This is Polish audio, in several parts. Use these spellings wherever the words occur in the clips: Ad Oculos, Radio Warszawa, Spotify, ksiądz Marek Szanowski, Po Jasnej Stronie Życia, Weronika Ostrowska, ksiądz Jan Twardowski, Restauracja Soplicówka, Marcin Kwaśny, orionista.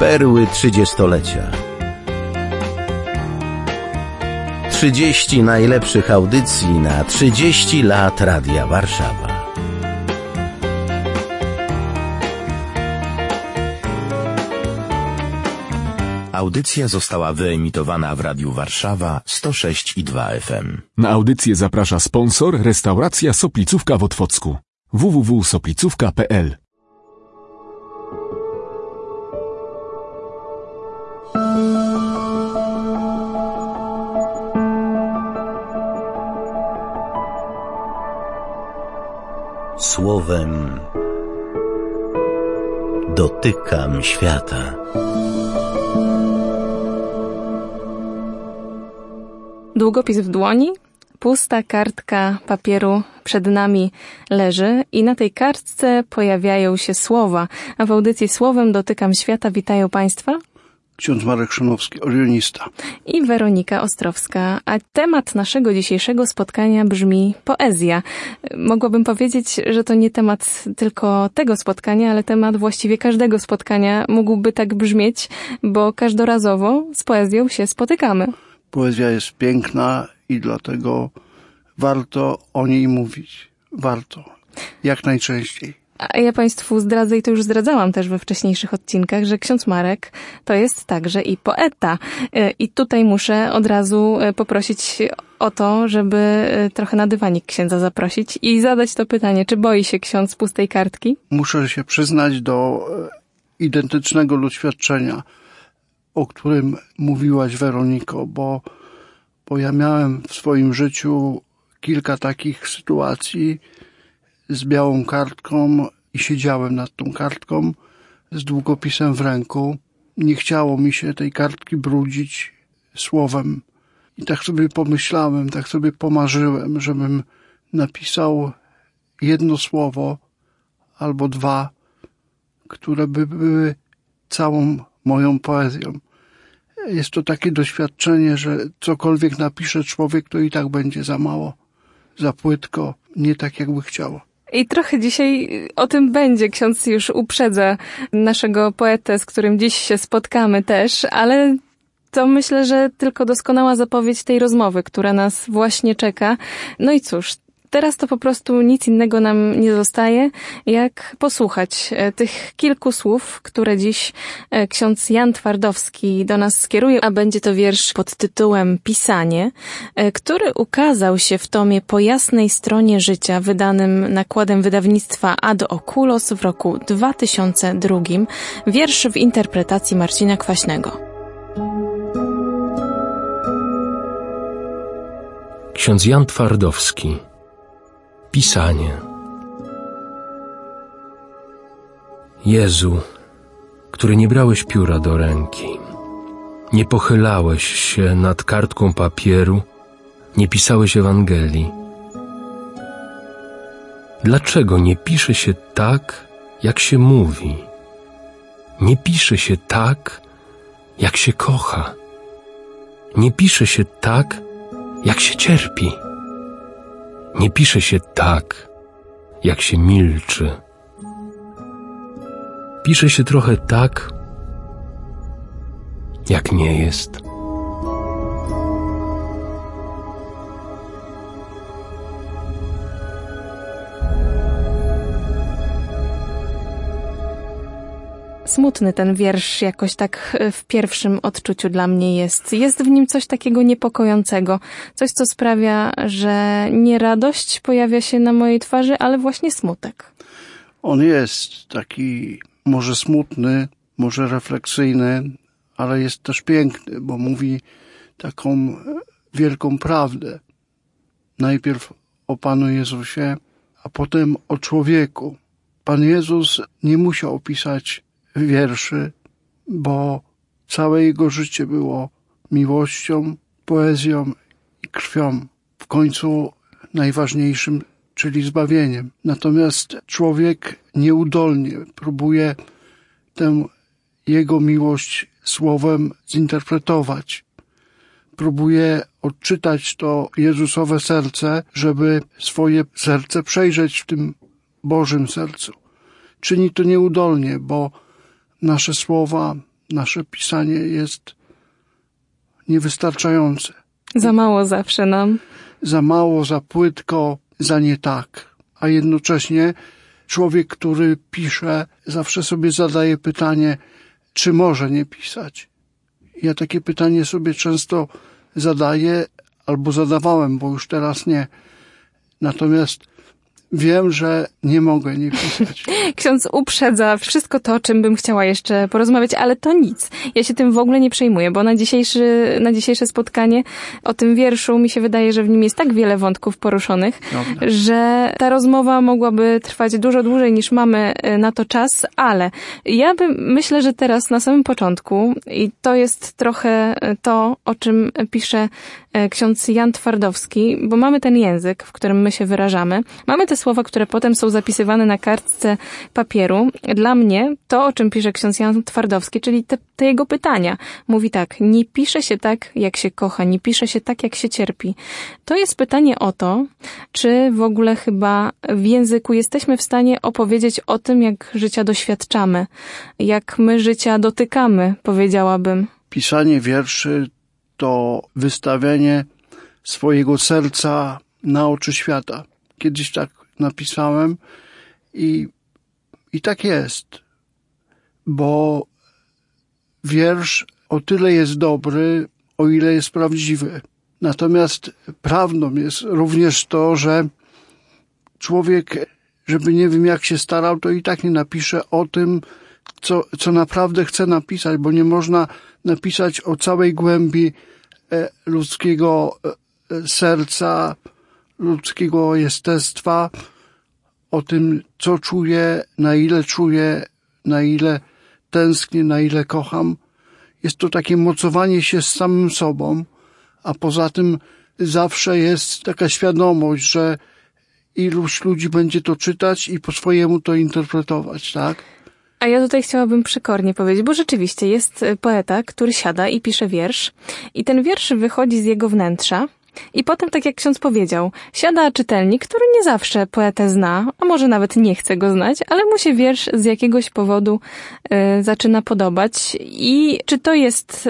Perły 30-lecia. 30 najlepszych audycji na 30 lat Radia Warszawa. Audycja została wyemitowana w Radiu Warszawa 106,2 FM. Na audycję zaprasza sponsor Restauracja Soplicówka w Otwocku. www.soplicówka.pl. Słowem dotykam świata. Długopis w dłoni, pusta kartka papieru przed nami leży i na tej kartce pojawiają się słowa. A w audycji Słowem dotykam świata witają Państwa ksiądz Marek Szanowski, orionista, i Weronika Ostrowska. A temat naszego dzisiejszego spotkania brzmi poezja. Mogłabym powiedzieć, że to nie temat tylko tego spotkania, ale temat właściwie każdego spotkania mógłby tak brzmieć, bo każdorazowo z poezją się spotykamy. Poezja jest piękna i dlatego warto o niej mówić. Warto. Jak najczęściej. A ja Państwu zdradzę, i to już zdradzałam też we wcześniejszych odcinkach, że ksiądz Marek to jest także i poeta. I tutaj muszę od razu poprosić o to, żeby trochę na dywanik księdza zaprosić i zadać to pytanie, czy boi się ksiądz pustej kartki? Muszę się przyznać do identycznego doświadczenia, o którym mówiłaś, Weroniko, bo ja miałem w swoim życiu kilka takich sytuacji z białą kartką i siedziałem nad tą kartką z długopisem w ręku. Nie chciało mi się tej kartki brudzić słowem. I tak sobie pomyślałem, tak sobie pomarzyłem, żebym napisał jedno słowo albo dwa, które by były całą moją poezją. Jest to takie doświadczenie, że cokolwiek napisze człowiek, to i tak będzie za mało, za płytko, nie tak jakby chciało. I trochę dzisiaj o tym będzie. Ksiądz już uprzedza naszego poetę, z którym dziś się spotkamy też, ale to myślę, że tylko doskonała zapowiedź tej rozmowy, która nas właśnie czeka. No i cóż, teraz to po prostu nic innego nam nie zostaje, jak posłuchać tych kilku słów, które dziś ksiądz Jan Twardowski do nas skieruje, a będzie to wiersz pod tytułem Pisanie, który ukazał się w tomie Po Jasnej Stronie Życia, wydanym nakładem wydawnictwa Ad Oculos w roku 2002, wiersz w interpretacji Marcina Kwaśnego. Ksiądz Jan Twardowski. Pisanie. Jezu, który nie brałeś pióra do ręki, nie pochylałeś się nad kartką papieru, nie pisałeś Ewangelii. Dlaczego nie pisze się tak, jak się mówi? Nie pisze się tak, jak się kocha. Nie pisze się tak, jak się cierpi. Nie pisze się tak, jak się milczy. Pisze się trochę tak, jak nie jest. Smutny ten wiersz jakoś tak w pierwszym odczuciu dla mnie jest. Jest w nim coś takiego niepokojącego. Coś, co sprawia, że nie radość pojawia się na mojej twarzy, ale właśnie smutek. On jest taki może smutny, może refleksyjny, ale jest też piękny, bo mówi taką wielką prawdę. Najpierw o Panu Jezusie, a potem o człowieku. Pan Jezus nie musiał opisać wierszy, bo całe jego życie było miłością, poezją i krwią. W końcu najważniejszym, czyli zbawieniem. Natomiast człowiek nieudolnie próbuje tę jego miłość słowem zinterpretować. Próbuje odczytać to Jezusowe serce, żeby swoje serce przejrzeć w tym Bożym sercu. Czyni to nieudolnie, bo nasze słowa, nasze pisanie jest niewystarczające. Za mało zawsze nam. Za mało, za płytko, za nie tak. A jednocześnie człowiek, który pisze, zawsze sobie zadaje pytanie, czy może nie pisać. Ja takie pytanie sobie często zadaję, albo zadawałem, bo już teraz nie. Natomiast wiem, że nie mogę nie pisać. Ksiądz uprzedza wszystko to, o czym bym chciała jeszcze porozmawiać, ale to nic. Ja się tym w ogóle nie przejmuję, bo na dzisiejsze spotkanie o tym wierszu mi się wydaje, że w nim jest tak wiele wątków poruszonych, Dobre. Że ta rozmowa mogłaby trwać dużo dłużej niż mamy na to czas, ale ja myślę, że teraz na samym początku, i to jest trochę to, o czym pisze ksiądz Jan Twardowski, bo mamy ten język, w którym my się wyrażamy, mamy te słowa, które potem są zapisywane na kartce papieru. Dla mnie to, o czym pisze ksiądz Jan Twardowski, czyli te jego pytania. Mówi tak, nie pisze się tak, jak się kocha, nie pisze się tak, jak się cierpi. To jest pytanie o to, czy w ogóle chyba w języku jesteśmy w stanie opowiedzieć o tym, jak życia doświadczamy, jak my życia dotykamy, powiedziałabym. Pisanie wierszy to wystawianie swojego serca na oczy świata. Kiedyś tak napisałem i tak jest, bo wiersz o tyle jest dobry, o ile jest prawdziwy. Natomiast prawdą jest również to, że człowiek, żeby nie wiem jak się starał, to i tak nie napisze o tym, co naprawdę chce napisać, bo nie można napisać o całej głębi ludzkiego serca, ludzkiego jestestwa, o tym, co czuję, na ile tęsknię, na ile kocham. Jest to takie mocowanie się z samym sobą, a poza tym zawsze jest taka świadomość, że iluś ludzi będzie to czytać i po swojemu to interpretować, tak? A ja tutaj chciałabym przykornie powiedzieć, bo rzeczywiście jest poeta, który siada i pisze wiersz i ten wiersz wychodzi z jego wnętrza. I potem, tak jak ksiądz powiedział, siada czytelnik, który nie zawsze poetę zna, a może nawet nie chce go znać, ale mu się wiersz z jakiegoś powodu zaczyna podobać. I czy to jest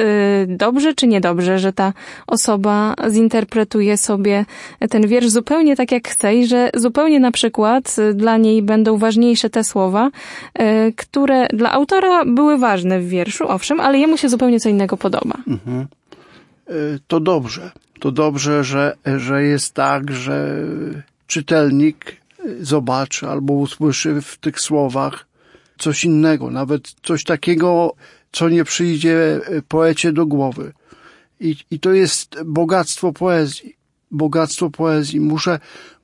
dobrze, czy niedobrze, że ta osoba zinterpretuje sobie ten wiersz zupełnie tak, jak chce i że zupełnie na przykład dla niej będą ważniejsze te słowa, które dla autora były ważne w wierszu, owszem, ale jemu się zupełnie co innego podoba. Mhm. To dobrze. To dobrze, że jest tak, że czytelnik zobaczy albo usłyszy w tych słowach coś innego, nawet coś takiego, co nie przyjdzie poecie do głowy. I to jest bogactwo poezji. Bogactwo poezji. Muszę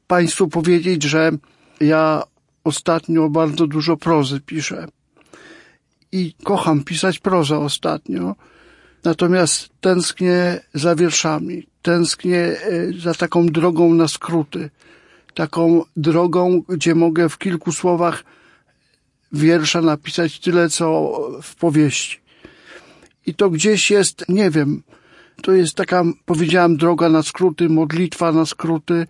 Państwu powiedzieć, że ja ostatnio bardzo dużo prozy piszę. I kocham pisać prozę ostatnio. Natomiast tęsknię za wierszami, tęsknię za taką drogą na skróty, taką drogą, gdzie mogę w kilku słowach wiersza napisać tyle, co w powieści. I to gdzieś jest, nie wiem, to jest taka, powiedziałem, droga na skróty, modlitwa na skróty.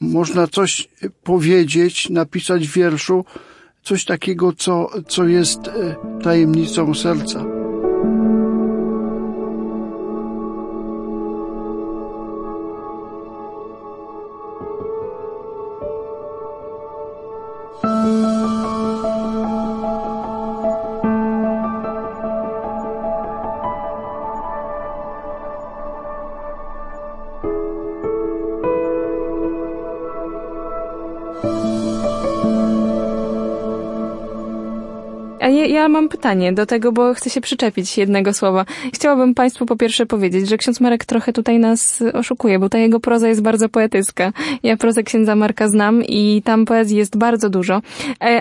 Można coś powiedzieć, napisać w wierszu, coś takiego, co jest tajemnicą serca. Ja mam pytanie do tego, bo chcę się przyczepić jednego słowa. Chciałabym Państwu po pierwsze powiedzieć, że ksiądz Marek trochę tutaj nas oszukuje, bo ta jego proza jest bardzo poetycka. Ja prozę księdza Marka znam i tam poezji jest bardzo dużo,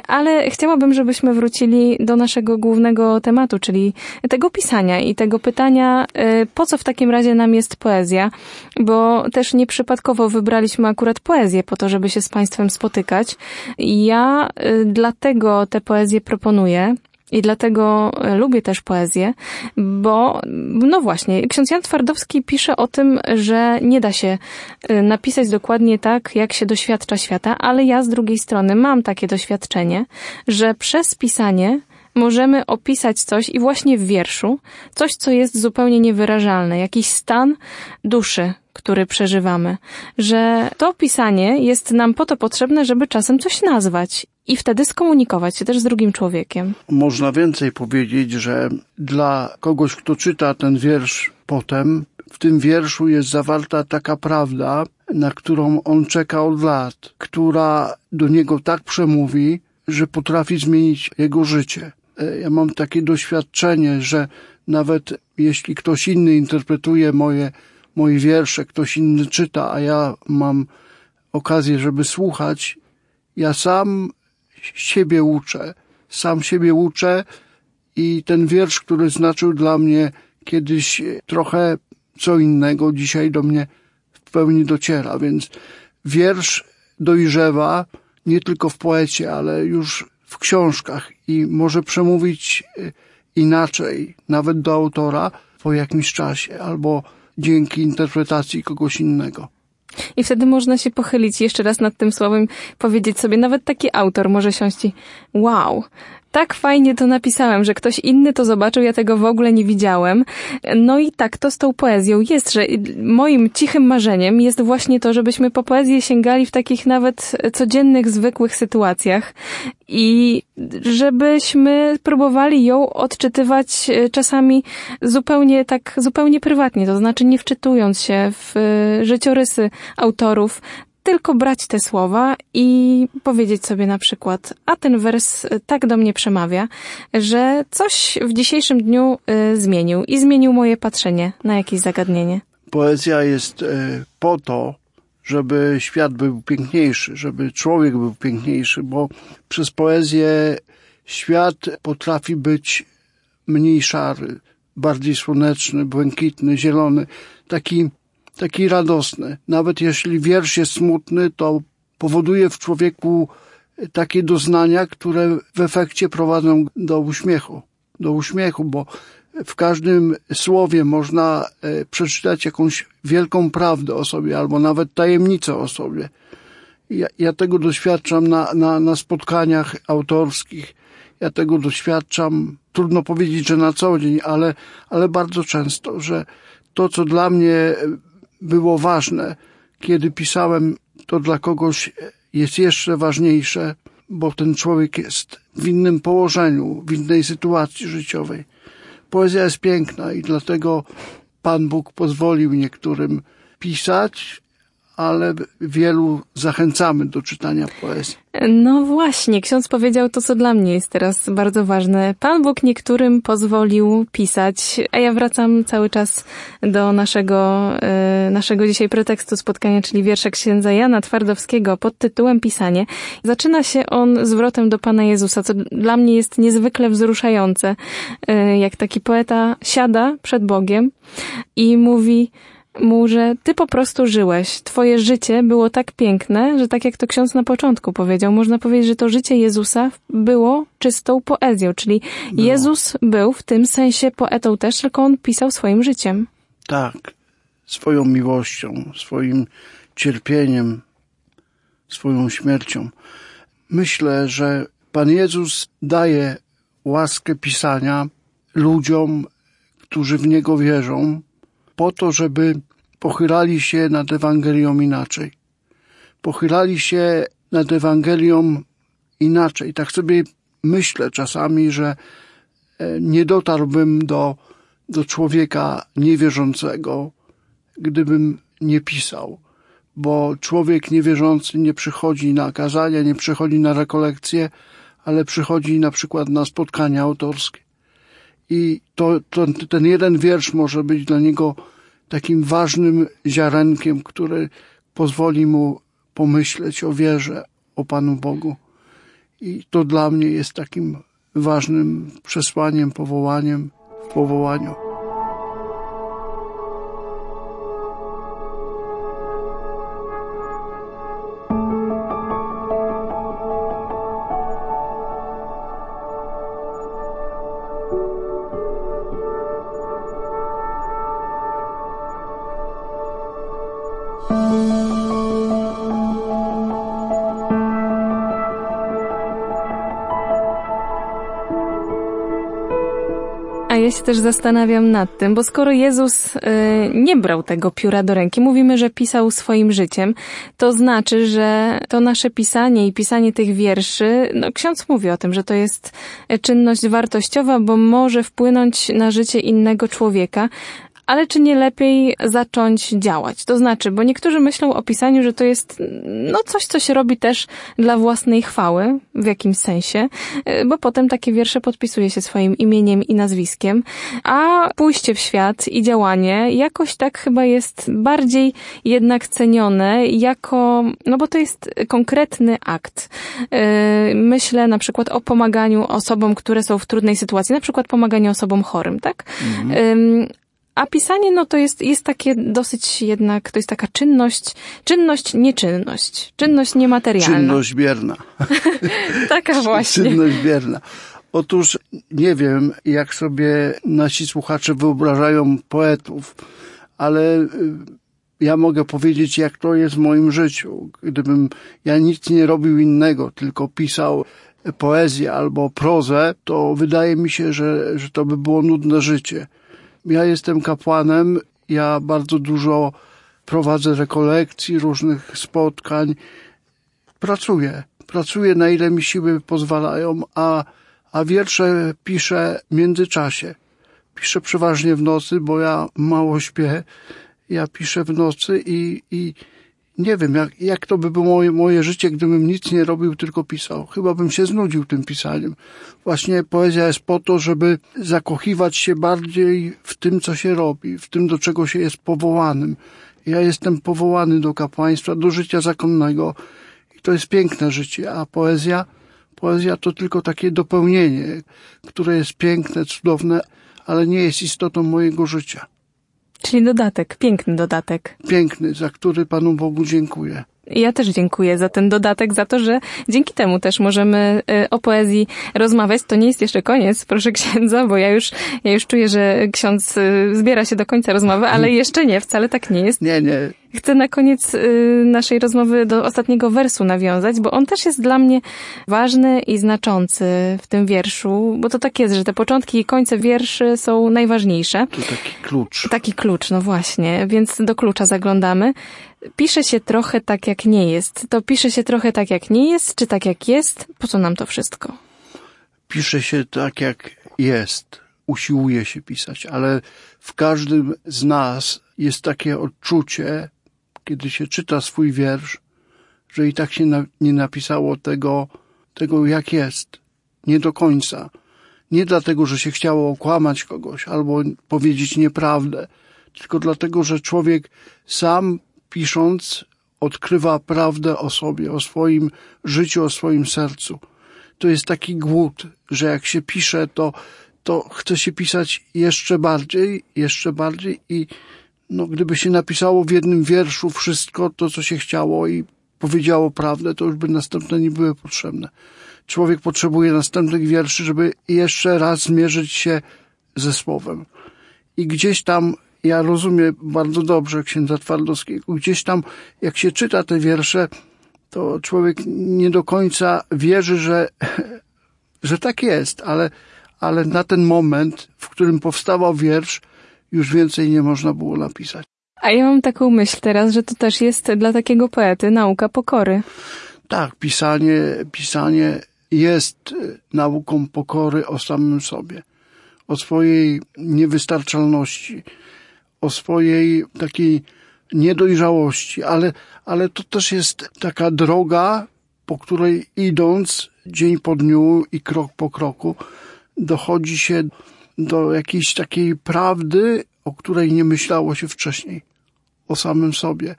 ale chciałabym, żebyśmy wrócili do naszego głównego tematu, czyli tego pisania i tego pytania, po co w takim razie nam jest poezja, bo też nieprzypadkowo wybraliśmy akurat poezję po to, żeby się z Państwem spotykać. Ja dlatego tę poezję proponuję. I dlatego lubię też poezję, bo, no właśnie, ksiądz Jan Twardowski pisze o tym, że nie da się napisać dokładnie tak, jak się doświadcza świata, ale ja z drugiej strony mam takie doświadczenie, że przez pisanie możemy opisać coś i właśnie w wierszu, coś, co jest zupełnie niewyrażalne, jakiś stan duszy, który przeżywamy, że to opisanie jest nam po to potrzebne, żeby czasem coś nazwać i wtedy skomunikować się też z drugim człowiekiem. Można więcej powiedzieć, że dla kogoś, kto czyta ten wiersz potem, w tym wierszu jest zawarta taka prawda, na którą on czeka od lat, która do niego tak przemówi, że potrafi zmienić jego życie. Ja mam takie doświadczenie, że nawet jeśli ktoś inny interpretuje moje wiersze, ktoś inny czyta, a ja mam okazję, żeby słuchać, ja sam siebie uczę. Sam siebie uczę i ten wiersz, który znaczył dla mnie kiedyś trochę co innego, dzisiaj do mnie w pełni dociera. Więc wiersz dojrzewa nie tylko w poecie, ale już w książkach i może przemówić inaczej, nawet do autora po jakimś czasie albo dzięki interpretacji kogoś innego. I wtedy można się pochylić jeszcze raz nad tym słowem, powiedzieć sobie, nawet taki autor może siąść i wow, tak fajnie to napisałem, że ktoś inny to zobaczył, ja tego w ogóle nie widziałem. No i tak to z tą poezją jest, że moim cichym marzeniem jest właśnie to, żebyśmy po poezję sięgali w takich nawet codziennych, zwykłych sytuacjach i żebyśmy próbowali ją odczytywać czasami zupełnie prywatnie, to znaczy nie wczytując się w życiorysy autorów, tylko brać te słowa i powiedzieć sobie na przykład, a ten wers tak do mnie przemawia, że coś w dzisiejszym dniu zmienił i zmienił moje patrzenie na jakieś zagadnienie. Poezja jest po to, żeby świat był piękniejszy, żeby człowiek był piękniejszy, bo przez poezję świat potrafi być mniej szary, bardziej słoneczny, błękitny, zielony, taki radosny. Nawet jeśli wiersz jest smutny, to powoduje w człowieku takie doznania, które w efekcie prowadzą do uśmiechu, bo w każdym słowie można przeczytać jakąś wielką prawdę o sobie, albo nawet tajemnicę o sobie. Ja tego doświadczam na spotkaniach autorskich. Ja tego doświadczam, trudno powiedzieć, że na co dzień, ale bardzo często, że to, co dla mnie było ważne, kiedy pisałem, to dla kogoś jest jeszcze ważniejsze, bo ten człowiek jest w innym położeniu, w innej sytuacji życiowej. Poezja jest piękna i dlatego Pan Bóg pozwolił niektórym pisać, ale wielu zachęcamy do czytania poezji. No właśnie, ksiądz powiedział to, co dla mnie jest teraz bardzo ważne. Pan Bóg niektórym pozwolił pisać, a ja wracam cały czas do naszego dzisiaj pretekstu spotkania, czyli wiersza księdza Jana Twardowskiego pod tytułem Pisanie. Zaczyna się on zwrotem do Pana Jezusa, co dla mnie jest niezwykle wzruszające, jak taki poeta siada przed Bogiem i mówi mu, że ty po prostu żyłeś. Twoje życie było tak piękne, że tak jak to ksiądz na początku powiedział, można powiedzieć, że to życie Jezusa było czystą poezją, czyli Jezus był w tym sensie poetą też, tylko on pisał swoim życiem. Tak, swoją miłością, swoim cierpieniem, swoją śmiercią. Myślę, że Pan Jezus daje łaskę pisania ludziom, którzy w Niego wierzą, po to, żeby pochylali się nad Ewangelią inaczej. Pochylali się nad Ewangelią inaczej. Tak sobie myślę czasami, że nie dotarłbym do człowieka niewierzącego, gdybym nie pisał. Bo człowiek niewierzący nie przychodzi na kazania, nie przychodzi na rekolekcje, ale przychodzi na przykład na spotkania autorskie. I ten jeden wiersz może być dla niego takim ważnym ziarenkiem, który pozwoli mu pomyśleć o wierze, o Panu Bogu. I to dla mnie jest takim ważnym przesłaniem, powołaniem w powołaniu. A ja się też zastanawiam nad tym, bo skoro Jezus nie brał tego pióra do ręki, mówimy, że pisał swoim życiem, to znaczy, że to nasze pisanie i pisanie tych wierszy, no ksiądz mówi o tym, że to jest czynność wartościowa, bo może wpłynąć na życie innego człowieka. Ale czy nie lepiej zacząć działać? To znaczy, bo niektórzy myślą o pisaniu, że to jest no coś, co się robi też dla własnej chwały, w jakimś sensie, bo potem takie wiersze podpisuje się swoim imieniem i nazwiskiem, a pójście w świat i działanie jakoś tak chyba jest bardziej jednak cenione jako, no bo to jest konkretny akt. Myślę na przykład o pomaganiu osobom, które są w trudnej sytuacji, na przykład pomaganiu osobom chorym, tak? Mhm. A pisanie, no to jest takie dosyć jednak, to jest taka czynność, nieczynność. Czynność niematerialna. Czynność bierna. Taka właśnie. Czynność bierna. Otóż nie wiem, jak sobie nasi słuchacze wyobrażają poetów, ale ja mogę powiedzieć, jak to jest w moim życiu. Gdybym ja nic nie robił innego, tylko pisał poezję albo prozę, to wydaje mi się, że to by było nudne życie. Ja jestem kapłanem, ja bardzo dużo prowadzę rekolekcji, różnych spotkań. Pracuję na ile mi siły pozwalają, a wiersze piszę w międzyczasie. Piszę przeważnie w nocy, bo ja mało śpię. Ja piszę w nocy i nie wiem, jak to by było moje życie, gdybym nic nie robił, tylko pisał. Chyba bym się znudził tym pisaniem. Właśnie poezja jest po to, żeby zakochiwać się bardziej w tym, co się robi, w tym, do czego się jest powołanym. Ja jestem powołany do kapłaństwa, do życia zakonnego i to jest piękne życie, a poezja to tylko takie dopełnienie, które jest piękne, cudowne, ale nie jest istotą mojego życia. Czyli dodatek, piękny dodatek. Piękny, za który Panu Bogu dziękuję. Ja też dziękuję za ten dodatek, za to, że dzięki temu też możemy o poezji rozmawiać. To nie jest jeszcze koniec, proszę księdza, bo ja już czuję, że ksiądz zbiera się do końca rozmowy, ale jeszcze nie, wcale tak nie jest. Nie. Chcę na koniec naszej rozmowy do ostatniego wersu nawiązać, bo on też jest dla mnie ważny i znaczący w tym wierszu, bo to tak jest, że te początki i końce wierszy są najważniejsze. To taki klucz. Taki klucz, no właśnie, więc do klucza zaglądamy. Pisze się trochę tak, jak nie jest. To pisze się trochę tak, jak nie jest, czy tak, jak jest? Po co nam to wszystko? Pisze się tak, jak jest. Usiłuje się pisać, ale w każdym z nas jest takie odczucie, kiedy się czyta swój wiersz, że i tak się nie napisało tego, jak jest. Nie do końca. Nie dlatego, że się chciało okłamać kogoś albo powiedzieć nieprawdę, tylko dlatego, że człowiek sam pisząc odkrywa prawdę o sobie, o swoim życiu, o swoim sercu. To jest taki głód, że jak się pisze, to chce się pisać jeszcze bardziej i no, gdyby się napisało w jednym wierszu wszystko to, co się chciało i powiedziało prawdę, to już by następne nie były potrzebne. Człowiek potrzebuje następnych wierszy, żeby jeszcze raz zmierzyć się ze słowem. I gdzieś tam, ja rozumiem bardzo dobrze księdza Twardowskiego, gdzieś tam jak się czyta te wiersze, to człowiek nie do końca wierzy, że tak jest, ale na ten moment, w którym powstawał wiersz, już więcej nie można było napisać. A ja mam taką myśl teraz, że to też jest dla takiego poety nauka pokory. Tak, pisanie jest nauką pokory o samym sobie, o swojej niewystarczalności, o swojej takiej niedojrzałości, ale to też jest taka droga, po której idąc dzień po dniu i krok po kroku dochodzi się do jakiejś takiej prawdy, o której nie myślało się wcześniej, o samym sobie.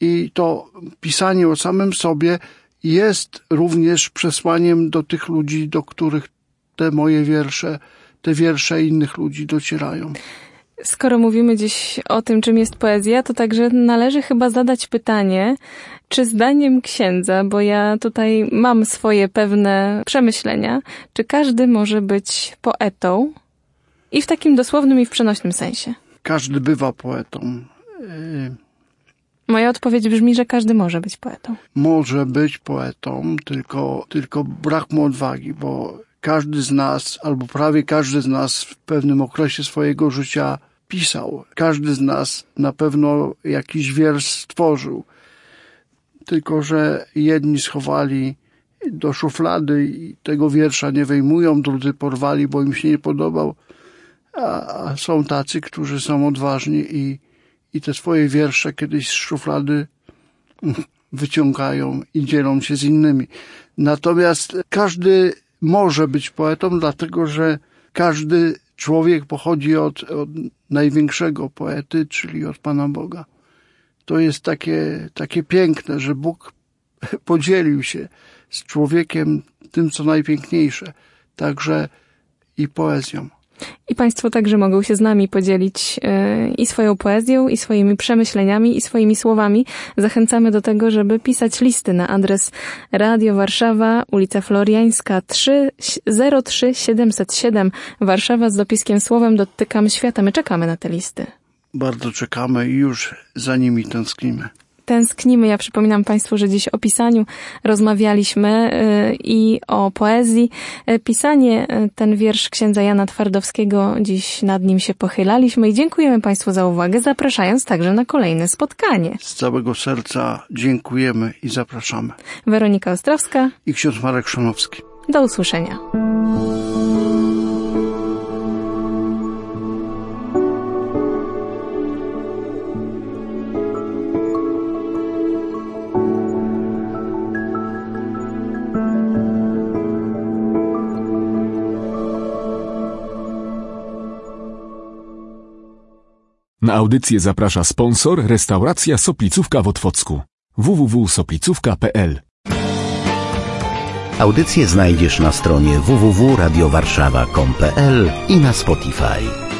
I to pisanie o samym sobie jest również przesłaniem do tych ludzi, do których te moje wiersze, te wiersze innych ludzi docierają. Skoro mówimy dziś o tym, czym jest poezja, to także należy chyba zadać pytanie, czy zdaniem księdza, bo ja tutaj mam swoje pewne przemyślenia, czy każdy może być poetą? I w takim dosłownym i w przenośnym sensie. Każdy bywa poetą. Moja odpowiedź brzmi, że każdy może być poetą. Może być poetą, tylko brak mu odwagi, bo każdy z nas, albo prawie każdy z nas w pewnym okresie swojego życia pisał. Każdy z nas na pewno jakiś wiersz stworzył. Tylko że jedni schowali do szuflady i tego wiersza nie wyjmują, drudzy porwali, bo im się nie podobał. A są tacy, którzy są odważni i te swoje wiersze kiedyś z szuflady wyciągają i dzielą się z innymi. Natomiast każdy może być poetą, dlatego że każdy człowiek pochodzi od największego poety, czyli od Pana Boga. To jest takie piękne, że Bóg podzielił się z człowiekiem tym, co najpiękniejsze, także i poezją. I Państwo także mogą się z nami podzielić i swoją poezją, i swoimi przemyśleniami, i swoimi słowami. Zachęcamy do tego, żeby pisać listy na adres Radio Warszawa, ulica Floriańska 303 707 Warszawa z dopiskiem słowem Dotykam Świata. My czekamy na te listy. Bardzo czekamy i już za nimi tęsknimy. Ja przypominam Państwu, że dziś o pisaniu rozmawialiśmy i o poezji. Pisanie, ten wiersz księdza Jana Twardowskiego, dziś nad nim się pochylaliśmy i dziękujemy Państwu za uwagę, zapraszając także na kolejne spotkanie. Z całego serca dziękujemy i zapraszamy. Weronika Ostrowska i ksiądz Marek Szanowski. Do usłyszenia. Na audycję zaprasza sponsor Restauracja Soplicówka w Otwocku. www.soplicówka.pl. Audycję znajdziesz na stronie www.radiowarszawa.com.pl i na Spotify.